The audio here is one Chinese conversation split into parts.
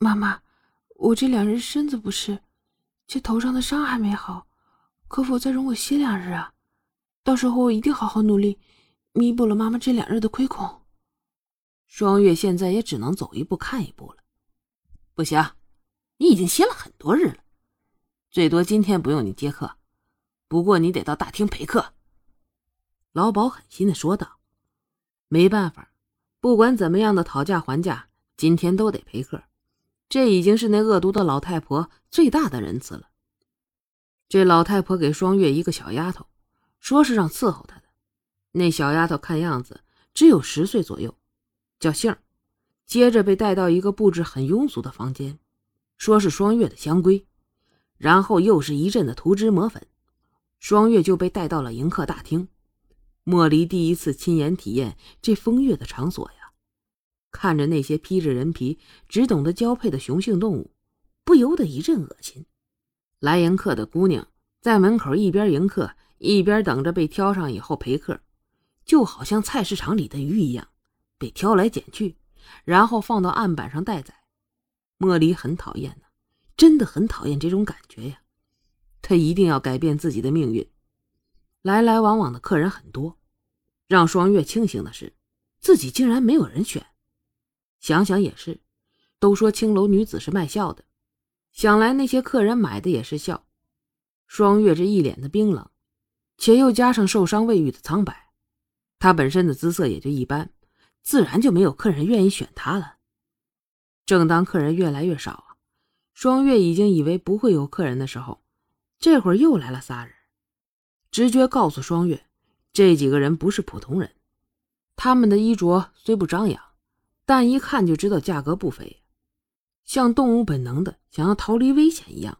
妈妈，我这2日身子不适，这头上的伤还没好，可否再容我歇2日啊？到时候我一定好好努力，弥补了妈妈这2日的亏空。双月现在也只能走一步看一步了。不行，你已经歇了很多日了，最多今天不用你接客，不过你得到大厅陪客。老鸨狠心地说道。没办法，不管怎么样的讨价还价，今天都得陪客，这已经是那恶毒的老太婆最大的仁慈了。这老太婆给双月一个小丫头，说是让伺候她的。那小丫头看样子只有10岁左右，叫杏儿，接着被带到一个布置很庸俗的房间，说是双月的香闺，然后又是一阵的涂脂抹粉，双月就被带到了迎客大厅。莫离第一次亲眼体验这风月的场所呀，看着那些披着人皮只懂得交配的雄性动物，不由得一阵恶心。来迎客的姑娘在门口一边迎客一边等着被挑上以后陪客，就好像菜市场里的鱼一样，被挑来捡去，然后放到案板上待宰。莫离很讨厌啊，真的很讨厌这种感觉呀，他一定要改变自己的命运。来来往往的客人很多，让双月庆幸的是自己竟然没有人选。想想也是，都说青楼女子是卖笑的，想来那些客人买的也是笑。双月这一脸的冰冷，且又加上受伤未愈的苍白，她本身的姿色也就一般，自然就没有客人愿意选她了。正当客人越来越少啊，双月已经以为不会有客人的时候，这会儿又来了3人。直觉告诉双月，这几个人不是普通人，他们的衣着虽不张扬，但一看就知道价格不菲。像动物本能的想要逃离危险一样，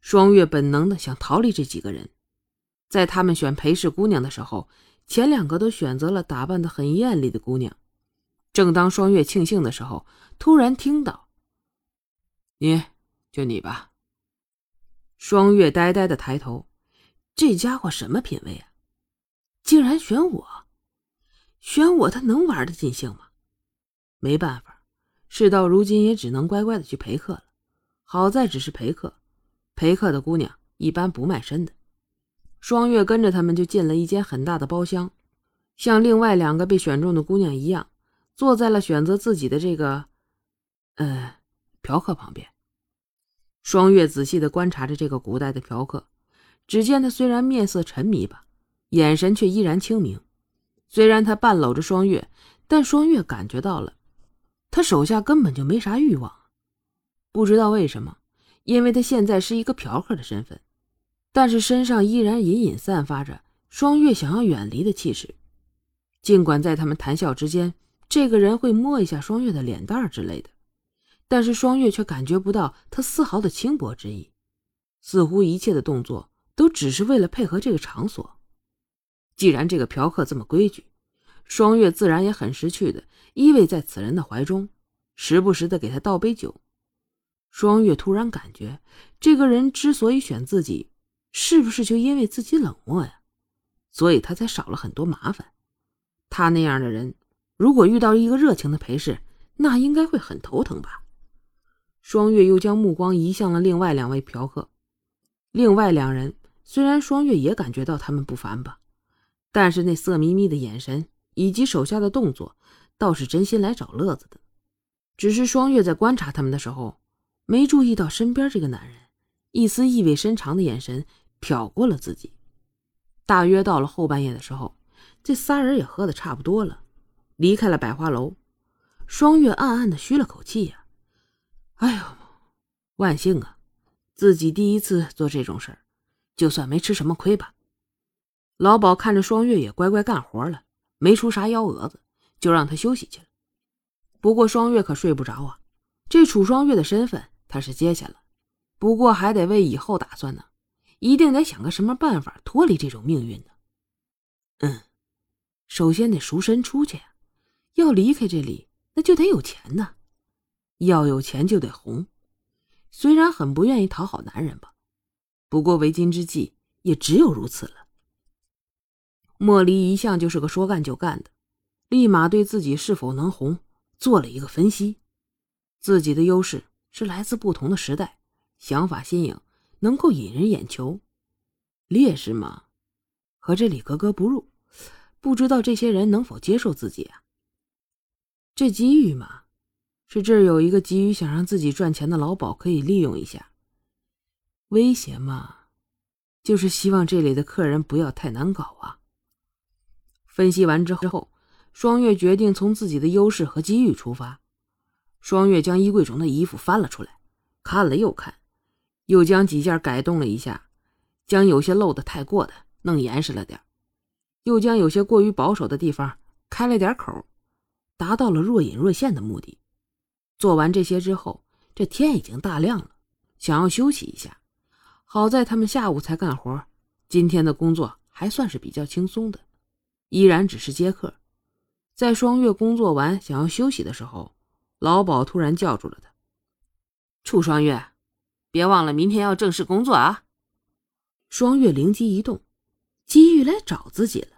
双月本能的想逃离这几个人。在他们选陪侍姑娘的时候，前2个都选择了打扮得很艳丽的姑娘。正当双月庆幸的时候，突然听到：“你，就你吧。”双月呆呆的抬头，这家伙什么品味啊，竟然选我，他能玩得尽兴吗？没办法，事到如今也只能乖乖的去陪客了。好在只是陪客，陪客的姑娘一般不卖身的。双月跟着他们就进了一间很大的包厢，像另外2个被选中的姑娘一样，坐在了选择自己的这个嫖客旁边。双月仔细的观察着这个古代的嫖客，只见他虽然面色沉迷吧，眼神却依然清明。虽然他半搂着双月，但双月感觉到了他手下根本就没啥欲望。不知道为什么，因为他现在是一个嫖客的身份，但是身上依然隐隐散发着双月想要远离的气势。尽管在他们谈笑之间，这个人会摸一下双月的脸蛋儿之类的，但是双月却感觉不到他丝毫的轻薄之意，似乎一切的动作都只是为了配合这个场所。既然这个嫖客这么规矩，双月自然也很识趣的依偎在此人的怀中，时不时的给他倒杯酒。双月突然感觉，这个人之所以选自己，是不是就因为自己冷漠呀？所以他才少了很多麻烦。他那样的人，如果遇到一个热情的陪侍，那应该会很头疼吧。双月又将目光移向了另外2位嫖客。另外2人虽然双月也感觉到他们不凡吧，但是那色眯眯的眼神以及手下的动作倒是真心来找乐子的。只是双月在观察他们的时候，没注意到身边这个男人一丝意味深长的眼神瞟过了自己。大约到了后半夜的时候，这3人也喝得差不多了，离开了百花楼。双月暗暗地吁了口气呀，哎呦，万幸啊，自己第一次做这种事儿，就算没吃什么亏吧。老鸨看着双月也乖乖干活了，没出啥幺蛾子，就让他休息去了。不过双月可睡不着啊，这楚双月的身份他是接下了，不过还得为以后打算呢，一定得想个什么办法脱离这种命运呢。首先得赎身出去呀，要离开这里，那就得有钱呢，要有钱就得红。虽然很不愿意讨好男人吧，不过为今之计也只有如此了。莫离一向就是个说干就干的，立马对自己是否能红做了一个分析。自己的优势是来自不同的时代，想法新颖，能够引人眼球。劣势嘛，和这里格格不入，不知道这些人能否接受自己啊。这机遇嘛，是这儿有一个急于想让自己赚钱的老鸨可以利用一下。威胁嘛，就是希望这里的客人不要太难搞啊。分析完之后，双月决定从自己的优势和机遇出发。双月将衣柜中的衣服翻了出来，看了又看，又将几件改动了一下，将有些露得太过的弄严实了点，又将有些过于保守的地方开了点口，达到了若隐若现的目的。做完这些之后，这天已经大亮了，想要休息一下。好在他们下午才干活，今天的工作还算是比较轻松的，依然只是接客。在双月工作完想要休息的时候，老鸨突然叫住了他：“楚双月，别忘了明天要正式工作啊！”双月灵机一动，机遇来找自己了。